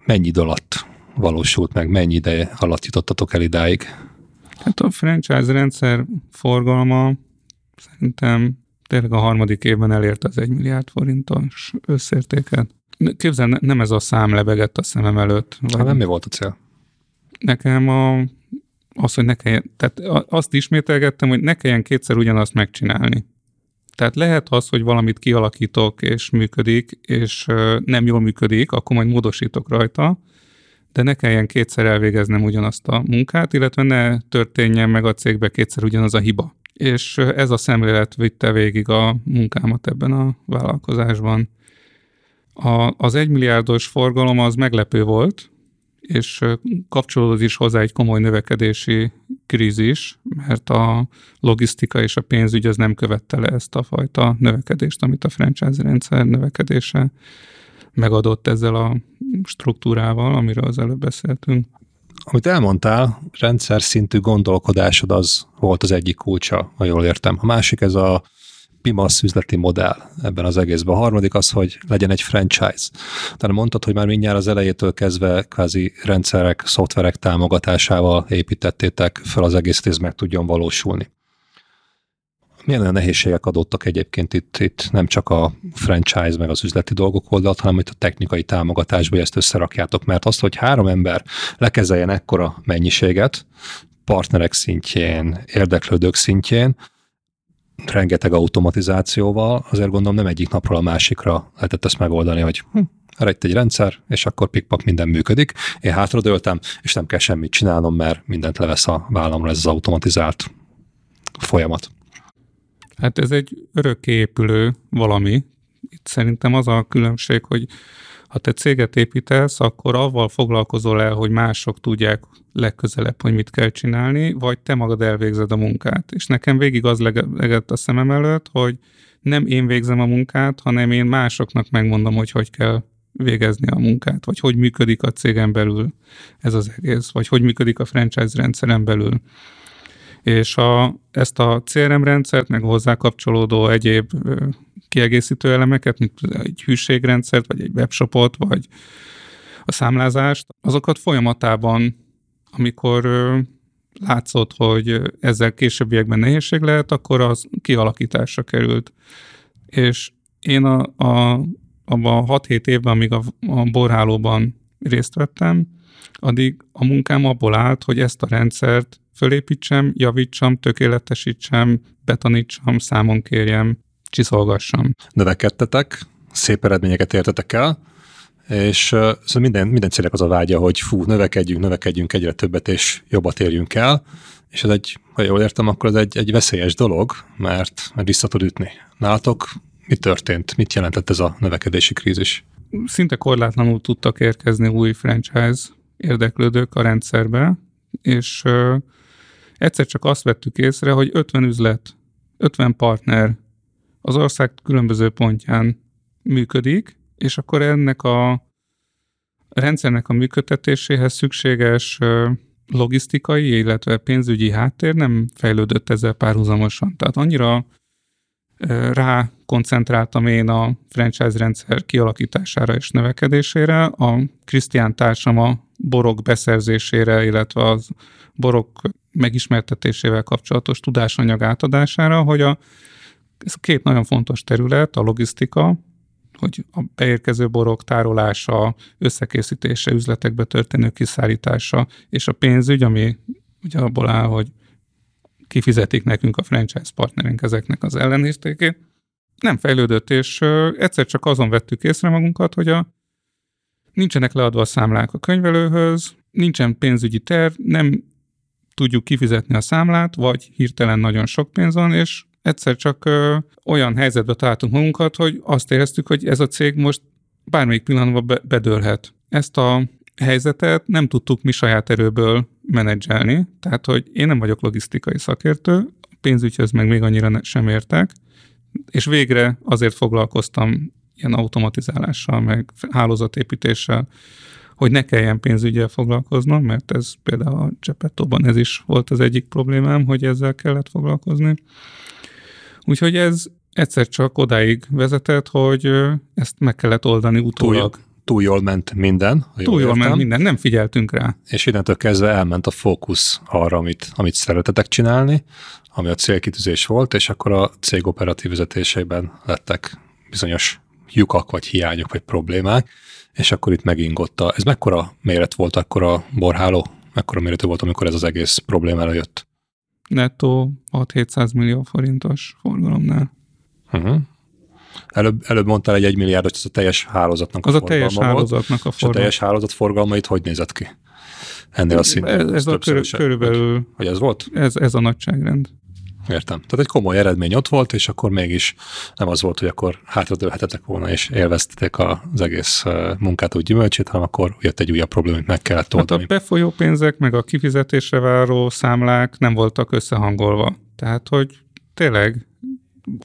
mennyi idő alatt valósult meg, mennyi ideje alatt jutottatok el idáig? Hát a franchise rendszer forgalma szerintem tényleg a harmadik évben elérte az egymilliárd forintos összértéket. Képzelj, nem ez a szám lebegett a szemem előtt. Hát nem mi volt a cél? Nekem a, az, hogy ne kelljen, tehát azt ismételgettem, hogy ne kelljen kétszer ugyanazt megcsinálni. Tehát lehet az, hogy valamit kialakítok, és működik, és nem jól működik, akkor majd módosítok rajta, de ne kelljen kétszer elvégeznem ugyanazt a munkát, illetve ne történjen meg a cégbe kétszer ugyanaz a hiba. És ez a szemlélet vitte végig a munkámat ebben a vállalkozásban. A, az egymilliárdos forgalom az meglepő volt, és kapcsolódott is hozzá egy komoly növekedési krízis, mert a logisztika és a pénzügy az nem követte le ezt a fajta növekedést, amit a franchise rendszer növekedése megadott ezzel a struktúrával, amiről az előbb beszéltünk. Amit elmondtál, rendszer szintű gondolkodásod az volt az egyik kulcsa, ha jól értem. A másik ez a pimasz üzleti modell ebben az egészben. A harmadik az, hogy legyen egy franchise. Tehát mondtad, hogy már mindjárt az elejétől kezdve kvázi rendszerek, szoftverek támogatásával építettétek fel az egész, hogy ez meg tudjon valósulni. Milyen nehézségek adottak egyébként itt, itt nem csak a franchise meg az üzleti dolgok oldalt, hanem itt a technikai támogatásba ezt összerakjátok, mert azt, hogy három ember lekezeljen ekkora mennyiséget, partnerek szintjén, érdeklődők szintjén, rengeteg automatizációval, azért gondolom nem egyik napról a másikra lehetett ezt megoldani, hogy hm, erre itt egy rendszer, és akkor pikpak minden működik, én hátradőltem, és nem kell semmit csinálnom, mert mindent levesz a vállamra ez az automatizált folyamat. Hát ez egy örökké épülő valami. Itt szerintem az a különbség, hogy ha te céget építesz, akkor avval foglalkozol el, hogy mások tudják legközelebb, hogy mit kell csinálni, vagy te magad elvégzed a munkát. És nekem végig az legett a szemem előtt, hogy nem én végzem a munkát, hanem én másoknak megmondom, hogy hogy kell végezni a munkát, vagy hogy működik a cégen belül ez az egész, vagy hogy működik a franchise rendszeren belül. És a, ezt a cé er em rendszert, meg hozzá kapcsolódó egyéb kiegészítő elemeket, mint egy hűségrendszert, vagy egy webshopot, vagy a számlázást, azokat folyamatában, amikor látszott, hogy ezzel későbbiekben nehézség lehet, akkor az kialakításra került. És én a, a, abban a hat-hét évben, amíg a, a Borhálóban részt vettem, addig a munkám abból állt, hogy ezt a rendszert fölépítsem, javítsam, tökéletesítsem, betanítsam, számon kérjem, csiszolgassam. Növekedtetek, szép eredményeket értetek el, és uh, szóval minden, minden célek az a vágya, hogy fú, növekedjünk, növekedjünk egyre többet, és jobbat érjünk el, és ez egy, ha jól értem, akkor ez egy, egy veszélyes dolog, mert, mert vissza tud ütni. Nálatok mi történt? Mit jelentett ez a növekedési krízis? Szinte korlátlanul tudtak érkezni új franchise érdeklődők a rendszerbe, és uh, egyszer csak azt vettük észre, hogy ötven üzlet, ötven partner az ország különböző pontján működik, és akkor ennek a rendszernek a működtetéséhez szükséges logisztikai, illetve pénzügyi háttér nem fejlődött ezzel párhuzamosan. Tehát annyira rá koncentráltam én a franchise rendszer kialakítására és növekedésére, a Krisztián társam a borok beszerzésére, illetve az borok megismertetésével kapcsolatos tudásanyag átadására, hogy a, ez két nagyon fontos terület, a logisztika, hogy a beérkező borok tárolása, összekészítése, üzletekbe történő kiszállítása, és a pénzügy, ami ugye abból áll, hogy kifizetik nekünk a franchise partnerünk ezeknek az ellenértékét, nem fejlődött, és egyszer csak azon vettük észre magunkat, hogy a, nincsenek leadva a számlák a könyvelőhöz, nincsen pénzügyi terv, nem tudjuk kifizetni a számlát, vagy hirtelen nagyon sok pénz van, és egyszer csak ö, olyan helyzetbe találtunk magunkat, hogy azt éreztük, hogy ez a cég most bármelyik pillanatban be- bedőlhet. Ezt a helyzetet nem tudtuk mi saját erőből menedzselni, tehát hogy én nem vagyok logisztikai szakértő, pénzügyhöz meg még annyira ne- sem értek, és végre azért foglalkoztam ilyen automatizálással, meg hálózatépítéssel, hogy ne kelljen pénzügyel foglalkoznom, mert ez például a Gepettóban ez is volt az egyik problémám, hogy ezzel kellett foglalkozni. Úgyhogy ez egyszer csak odáig vezetett, hogy ezt meg kellett oldani utólag. Túl, túl jól ment minden. Jól túl jól értem. ment minden, nem figyeltünk rá. És innentől kezdve elment a fókusz arra, amit, amit szeretetek csinálni, ami a célkitűzés volt, és akkor a cég operatív vezetésében lettek bizonyos lyukak, vagy hiányok, vagy problémák, és akkor itt megingotta. Ez mekkora méret volt akkor a Borháló? Mekkora méretű volt, amikor ez az egész probléma előjött? Nettó hat-hétszáz millió forintos forgalomnál. Uh-huh. Előbb, előbb mondtál egy egymilliárdos, az a teljes hálózatnak az a forgalma volt. Az a teljes hálózatnak volt, a forgalma. És a teljes hálózat forgalmait hogy nézett ki? Ennél a szinten. Ez, ez a körül, körülbelül... Hogy, hogy ez volt? Ez, ez a nagyságrend. Értem. Tehát egy komoly eredmény ott volt, és akkor mégis nem az volt, hogy akkor hátradőlhetetek volna, és élveztetek az egész munkát úgy gyümölcsét, hanem akkor jött egy újabb probléma, amit meg kellett oldani. Hát a befolyó pénzek, meg a kifizetésre váró számlák nem voltak összehangolva. Tehát, hogy tényleg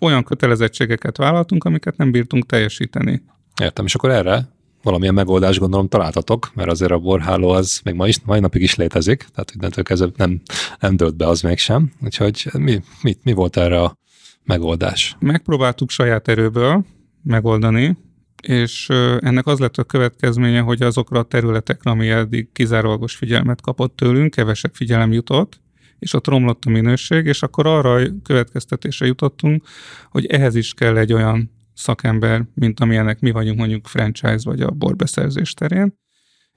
olyan kötelezettségeket vállaltunk, amiket nem bírtunk teljesíteni. Értem, és akkor erre valamilyen megoldást gondolom találtatok, mert azért a Borháló az még ma is, mai napig is létezik, tehát innentől kezdve nem, nem dölt be az mégsem. Úgyhogy mi, mi, mi volt erre a megoldás? Megpróbáltuk saját erőből megoldani, és ennek az lett a következménye, hogy azokra a területekre, ami eddig kizárólagos figyelmet kapott tőlünk, kevesebb figyelem jutott, és ott romlott a minőség, és akkor arra a következtetésre jutottunk, hogy ehhez is kell egy olyan szakember, mint amilyenek mi vagyunk mondjuk franchise vagy a borbeszerzés terén,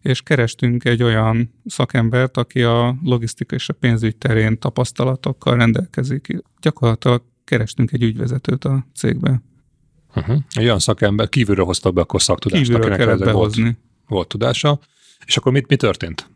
és kerestünk egy olyan szakembert, aki a logisztika és a pénzügy terén tapasztalatokkal rendelkezik. Gyakorlatilag kerestünk egy ügyvezetőt a cégbe. Uh-huh. Olyan szakember, kívülről hoztak be akkor szaktudást, kívülről akinek kellett behozni. Volt, volt tudása. És akkor mit, mi történt? Oké,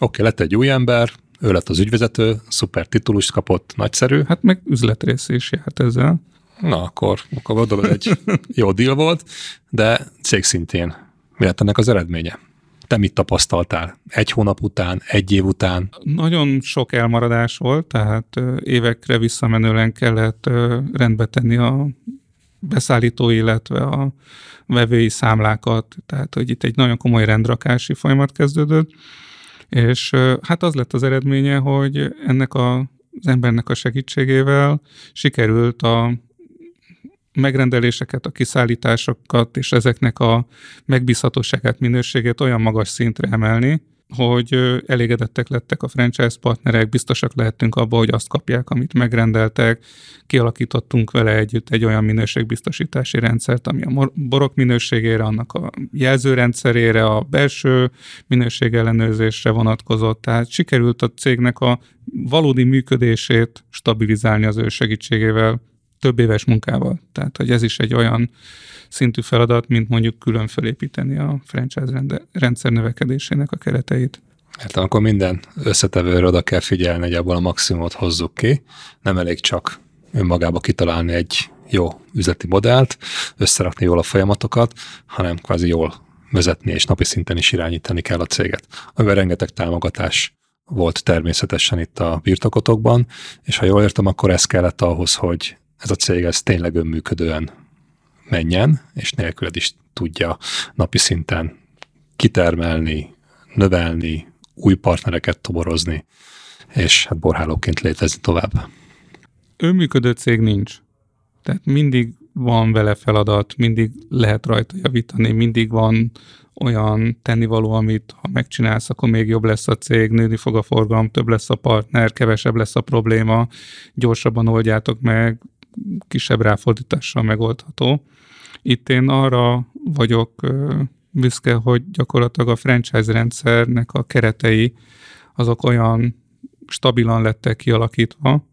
okay, lett egy új ember, ő lett az ügyvezető, szuper titulust kapott, nagyszerű. Hát meg üzletrész is járt ezzel. Na, akkor, akkor gondolom, egy jó deal volt, de cégszintén mi lett ennek az eredménye? Te mit tapasztaltál? Egy hónap után, egy év után? Nagyon sok elmaradás volt, tehát évekre visszamenően kellett rendbe tenni a beszállító, illetve a vevői számlákat, tehát hogy itt egy nagyon komoly rendrakási folyamat kezdődött, és hát az lett az eredménye, hogy ennek a, az embernek a segítségével sikerült a megrendeléseket, a kiszállításokat és ezeknek a megbízhatóságát, minőségét olyan magas szintre emelni, hogy elégedettek lettek a franchise partnerek, biztosak lehettünk abba, hogy azt kapják, amit megrendeltek, kialakítottunk vele együtt egy olyan minőségbiztosítási rendszert, ami a borok minőségére, annak a jelzőrendszerére, a belső minőségellenőrzésre vonatkozott, tehát sikerült a cégnek a valódi működését stabilizálni az ő segítségével, több éves munkával. Tehát, hogy ez is egy olyan szintű feladat, mint mondjuk külön felépíteni a franchise rende- rendszer növekedésének a kereteit. Hát akkor minden összetevőről oda kell figyelni, hogy abból a maximumot hozzuk ki. Nem elég csak önmagába kitalálni egy jó üzleti modellt, összerakni jól a folyamatokat, hanem kvázi jól vezetni és napi szinten is irányítani kell a céget. Amiben rengeteg támogatás volt természetesen itt a birtokotokban, és ha jól értem, akkor ez kellett ahhoz, hogy ez a cég ez tényleg önműködően menjen, és nélküled is tudja napi szinten kitermelni, növelni, új partnereket toborozni, és hát Borhálóként létezni tovább. Önműködő cég nincs. Tehát mindig van vele feladat, mindig lehet rajta javítani, mindig van olyan tennivaló, amit ha megcsinálsz, akkor még jobb lesz a cég, nőni fog a forgalom, több lesz a partner, kevesebb lesz a probléma, gyorsabban oldjátok meg, kisebb ráfordítással megoldható. Itt én arra vagyok büszke, hogy gyakorlatilag a franchise rendszernek a keretei azok olyan stabilan lettek kialakítva,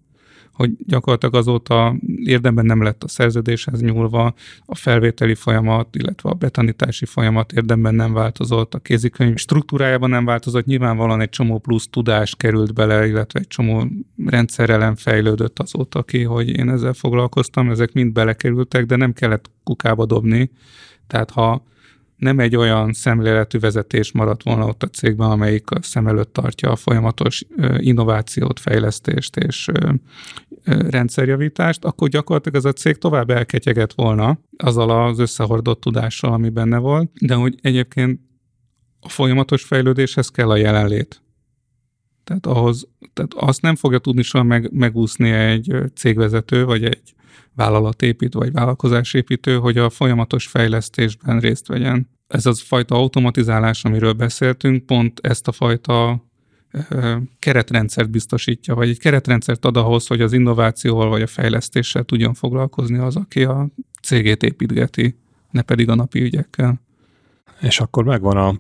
hogy gyakorlatilag azóta érdemben nem lett a szerződéshez nyúlva, a felvételi folyamat, illetve a betanítási folyamat érdemben nem változott, a kézikönyv struktúrájában nem változott, nyilvánvalóan egy csomó plusz tudás került bele, illetve egy csomó rendszerelem fejlődött azóta ki, hogy én ezzel foglalkoztam, ezek mind belekerültek, de nem kellett kukába dobni. Tehát ha nem egy olyan szemléletű vezetés maradt volna ott a cégben, amelyik a szem előtt tartja a folyamatos innovációt, fejlesztést és rendszerjavítást, akkor gyakorlatilag ez a cég tovább elketyegett volna azzal az összehordott tudással, ami benne volt, de hogy egyébként a folyamatos fejlődéshez kell a jelenlét. Tehát, ahhoz, tehát azt nem fogja tudni soha meg, megúszni egy cégvezető, vagy egy vállalatépítő, vagy vállalkozásépítő, hogy a folyamatos fejlesztésben részt vegyen. Ez az fajta automatizálás, amiről beszéltünk, pont ezt a fajta ö, keretrendszert biztosítja, vagy egy keretrendszert ad ahhoz, hogy az innovációval, vagy a fejlesztéssel tudjon foglalkozni az, aki a cégét építgeti, ne pedig a napi ügyekkel. És akkor megvan a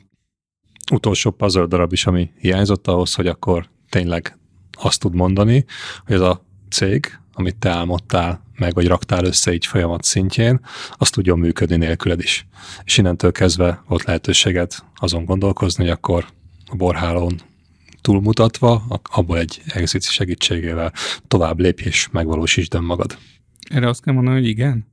utolsó puzzle darab is, ami hiányzott ahhoz, hogy akkor tényleg azt tud mondani, hogy ez a cég, amit te álmodtál meg, vagy raktál össze így folyamat szintjén, azt tudjon működni nélküled is. És innentől kezdve volt lehetőséged azon gondolkozni, hogy akkor a Borhálón túlmutatva, abból egy exit segítségével tovább lépj és megvalósítsd önmagad. Erre azt kell mondani, hogy igen?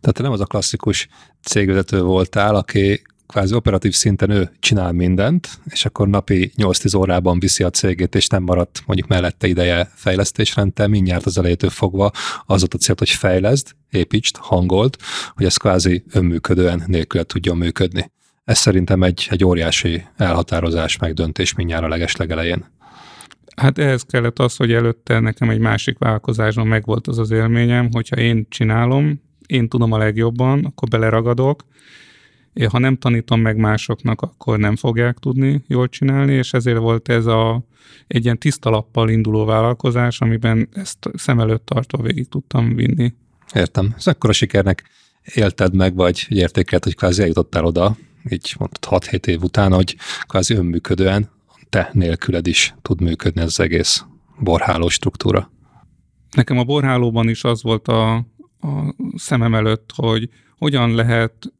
Tehát nem az a klasszikus cégvezető voltál, aki kvázi operatív szinten ő csinál mindent, és akkor napi nyolc-tíz órában viszi a cégét, és nem maradt mondjuk mellette ideje fejlesztésre, te mindjárt az elejétől fogva az ott a célt, hogy fejleszd, építsd, hangold, hogy ez kvázi önműködően nélkül tudjon működni. Ez szerintem egy, egy óriási elhatározás, megdöntés mindjárt a legeslegelején. Hát ehhez kellett az, hogy előtte nekem egy másik vállalkozáson megvolt az az élményem, hogyha én csinálom, én tudom a legjobban, akkor beleragadok. Én, ha nem tanítom meg másoknak, akkor nem fogják tudni jól csinálni, és ezért volt ez a, egy ilyen tiszta lappal induló vállalkozás, amiben ezt szem előtt tartva végig tudtam vinni. Értem. Ez akkora sikernek élted meg, vagy értékelt, hogy kvázi eljutottál oda, így mondtad hat-hét év után, hogy kvázi önműködően te nélküled is tud működni ez az egész borháló struktúra. Nekem a borhálóban is az volt a, a szemem előtt, hogy hogyan lehet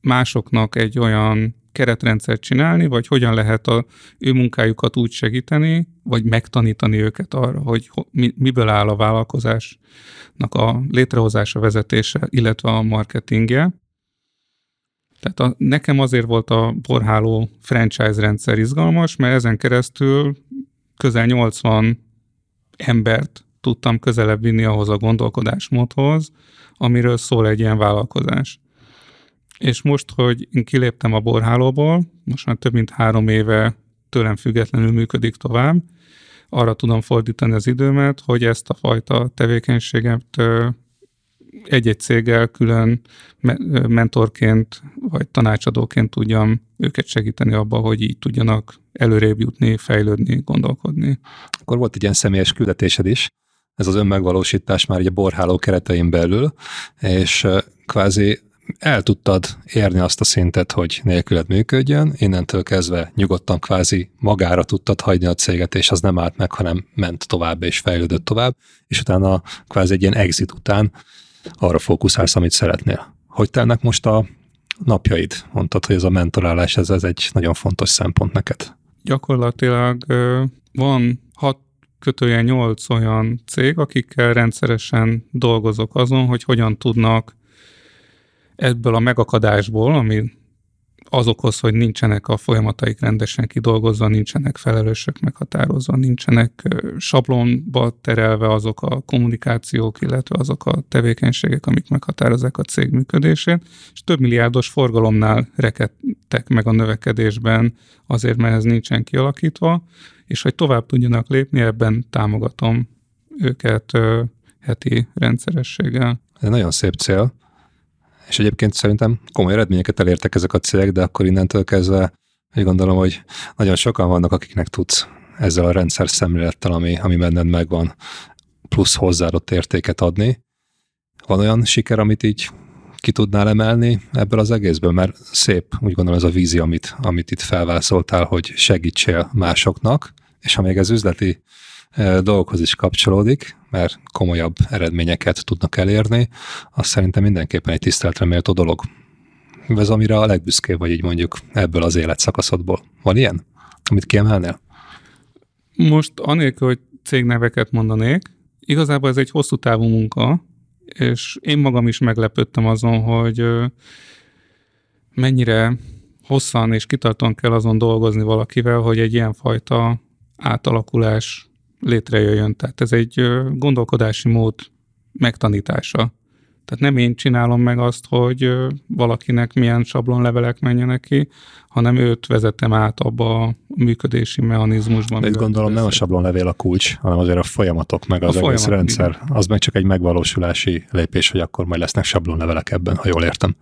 másoknak egy olyan keretrendszert csinálni, vagy hogyan lehet a ő munkájukat úgy segíteni, vagy megtanítani őket arra, hogy mi, miből áll a vállalkozásnak a létrehozása, vezetése, illetve a marketingje. Tehát a, nekem azért volt a Borháló franchise rendszer izgalmas, mert ezen keresztül közel nyolcvan embert tudtam közelebb vinni ahhoz a gondolkodásmódhoz, amiről szól egy ilyen vállalkozás. És most, hogy én kiléptem a Borhálóból, most már több mint három éve tőlem függetlenül működik tovább, arra tudom fordítani az időmet, hogy ezt a fajta tevékenységet egy-egy céggel külön mentorként vagy tanácsadóként tudjam őket segíteni abba, hogy így tudjanak előrébb jutni, fejlődni, gondolkodni. Akkor volt egy ilyen személyes küldetésed is, ez az önmegvalósítás már így a Borháló keretein belül, és kvázi el tudtad érni azt a szintet, hogy nélküled működjön, innentől kezdve nyugodtan kvázi magára tudtad hagyni a céget, és az nem állt meg, hanem ment tovább és fejlődött tovább, és utána kvázi egy ilyen exit után arra fókuszálsz, amit szeretnél. Hogy telnek most a napjaid? Mondtad, hogy ez a mentorálás, ez, ez egy nagyon fontos szempont neked. Gyakorlatilag van hat kötője nyolc olyan cég, akikkel rendszeresen dolgozok azon, hogy hogyan tudnak ebből a megakadásból, ami az okoz, hogy nincsenek a folyamataik rendesen kidolgozva, nincsenek felelősök meghatározva, nincsenek sablonba terelve azok a kommunikációk, illetve azok a tevékenységek, amik meghatározzák a cég működését, és több milliárdos forgalomnál rekedtek meg a növekedésben azért, mert ez nincsen kialakítva, és hogy tovább tudjanak lépni, ebben támogatom őket heti rendszerességgel. Ez nagyon szép cél. És egyébként szerintem komoly eredményeket elértek ezek a cégek, de akkor innentől kezdve úgy gondolom, hogy nagyon sokan vannak, akiknek tudsz ezzel a rendszer szemlélettel, ami, ami benned megvan, plusz hozzáadott értéket adni. Van olyan siker, amit így ki tudnál emelni ebből az egészből? Mert szép, úgy gondolom, ez a vízi, amit, amit itt felvászoltál, hogy segítsél másoknak, és ha még ez üzleti dolgokhoz is kapcsolódik, mert komolyabb eredményeket tudnak elérni, az szerintem mindenképpen egy tiszteletre méltó dolog. Ez amire a legbüszkébb vagy, így mondjuk, ebből az életszakaszodból. Van ilyen, amit kiemelnél? Most anélkül, hogy cégneveket mondanék, igazából ez egy hosszú távú munka, és én magam is meglepődtem azon, hogy mennyire hosszan és kitartóan kell azon dolgozni valakivel, hogy egy ilyenfajta átalakulás létrejöjjön. Tehát ez egy gondolkodási mód megtanítása. Tehát nem én csinálom meg azt, hogy valakinek milyen sablonlevelek menjenek ki, hanem őt vezetem át abba a működési mechanizmusban. De itt gondolom nem a sablonlevél a kulcs, hanem azért a folyamatok meg az egész rendszer. Az meg csak egy megvalósulási lépés, hogy akkor majd lesznek sablonlevelek ebben, ha jól értem.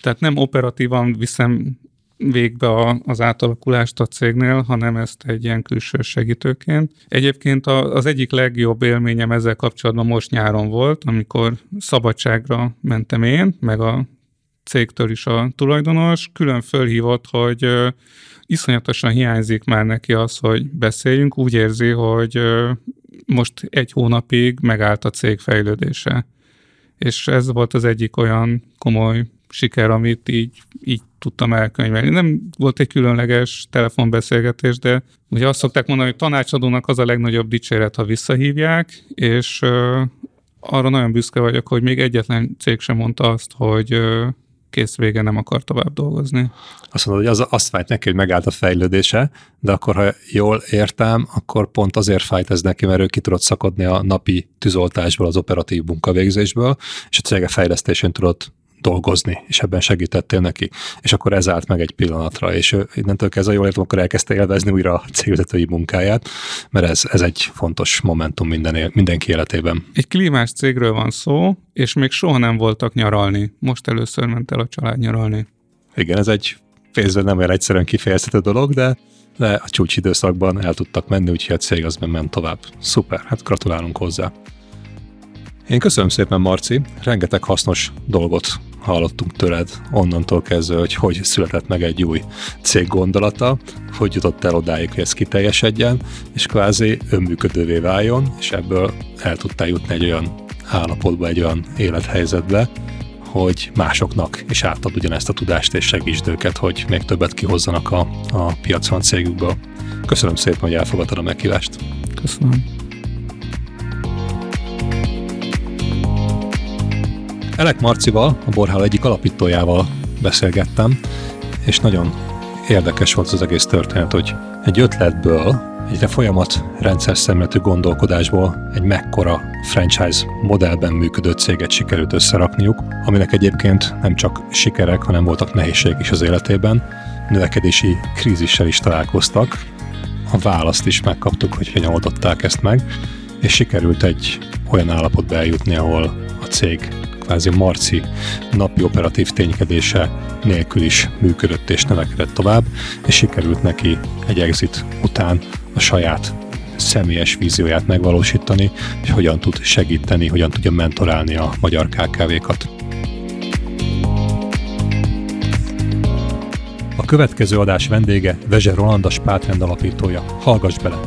Tehát nem operatívan viszem végbe az átalakulást a cégnél, hanem ezt egy ilyen külső segítőként. Egyébként az egyik legjobb élményem ezzel kapcsolatban most nyáron volt, amikor szabadságra mentem én, meg a cégtől is a tulajdonos, külön fölhívott, hogy iszonyatosan hiányzik már neki az, hogy beszéljünk, úgy érzi, hogy most egy hónapig megállt a cég fejlődése. És ez volt az egyik olyan komoly siker, amit így, így tudtam elkönyvelni. Nem volt egy különleges telefonbeszélgetés, de ugye azt szokták mondani, hogy tanácsadónak az a legnagyobb dicséret, ha visszahívják, és uh, arra nagyon büszke vagyok, hogy még egyetlen cég sem mondta azt, hogy uh, kész, vége, nem akar tovább dolgozni. Azt mondod, hogy az, azt fájt neki, hogy megállt a fejlődése, de akkor, ha jól értem, akkor pont azért fájt ez neki, mert ő ki tudott szakadni a napi tűzoltásból, az operatív munkavégzésből, és a cége fejlesztésén tudott dolgozni, és ebben segítettél neki. És akkor ez állt meg egy pillanatra, és ő innentől kezdve, jól értem, akkor elkezdte élvezni újra a cégvezetői munkáját, mert ez, ez egy fontos momentum minden, mindenki életében. Egy klímás cégről van szó, és még soha nem voltak nyaralni. Most először ment el a család nyaralni. Igen, ez egy pénzben nem olyan egyszerűen kifejezhető dolog, de, de a csúcsidőszakban el tudtak menni, úgyhogy a cég azben ment tovább. Szuper, hát gratulálunk hozzá. Én köszönöm szépen, Marci, rengeteg hasznos dolgot hallottunk tőled onnantól kezdve, hogy hogy született meg egy új cég gondolata, hogy jutott el odáig, hogy ez kiteljesedjen, és kvázi önműködővé váljon, és ebből el tudtál jutni egy olyan állapotba, egy olyan élethelyzetbe, hogy másoknak is átad ugyanezt a tudást, és segítsd őket, hogy még többet kihozzanak a, a piacon a cégükből. Köszönöm szépen, hogy elfogadtad a meghívást. Köszönöm. Elek Marcival, a Borháló egyik alapítójával beszélgettem, és nagyon érdekes volt az egész történet, hogy egy ötletből, egyre folyamat rendszer szemletű gondolkodásból egy mekkora franchise modellben működő céget sikerült összerakniuk, aminek egyébként nem csak sikerek, hanem voltak nehézségek is az életében, növekedési krízissel is találkoztak. A választ is megkaptuk, hogy hogyan oldották ezt meg, és sikerült egy olyan állapotba eljutni, ahol a cég kvázi Marci napi operatív ténykedése nélkül is működött és növekedett tovább, és sikerült neki egy exit után a saját személyes vízióját megvalósítani, és hogyan tud segíteni, hogyan tudja mentorálni a magyar ká ká vékat. A következő adás vendége Vezér Roland, a Spa-trend alapítója. Hallgass bele!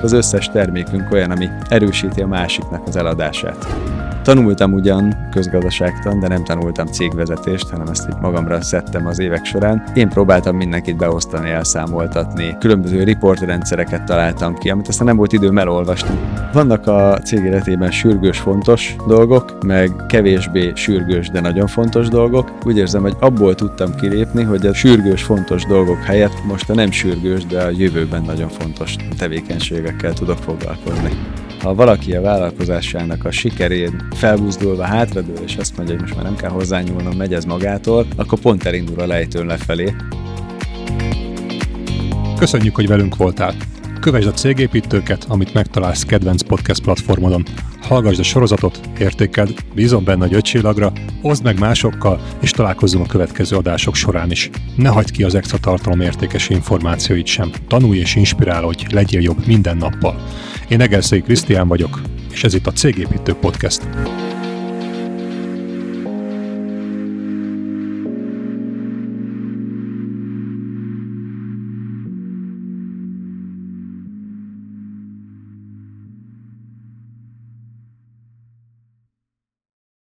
Az összes termékünk olyan, ami erősíti a másiknak az eladását. Tanultam ugyan közgazdaságtan, de nem tanultam cégvezetést, hanem ezt így magamra szedtem az évek során. Én próbáltam mindenkit beosztani, elszámoltatni. Különböző riportrendszereket találtam ki, amit aztán nem volt időm elolvasni. Vannak a cég életében sürgős, fontos dolgok, meg kevésbé sürgős, de nagyon fontos dolgok. Úgy érzem, hogy abból tudtam kilépni, hogy a sürgős, fontos dolgok helyett most a nem sürgős, de a jövőben nagyon fontos tevékenységekkel tudok foglalkozni. Ha valaki a vállalkozásának a sikerén felbuzdulva hátradől, és azt mondja, hogy most már nem kell hozzányúlnom, megy ez magától, akkor pont elindul a lejtőn lefelé. Köszönjük, hogy velünk voltál! Kövesd a Cégépítőket, amit megtalálsz kedvenc podcast platformodon. Hallgassd a sorozatot, értékeld, bízom benne, hogy öt csillagra, oszd meg másokkal, és találkozzunk a következő adások során is. Ne hagyd ki az extra tartalom értékes információit sem. Tanulj és inspirálódj, legyél jobb minden nappal. Én Egerszegi Krisztián vagyok, és ez itt a Cégépítők Podcast.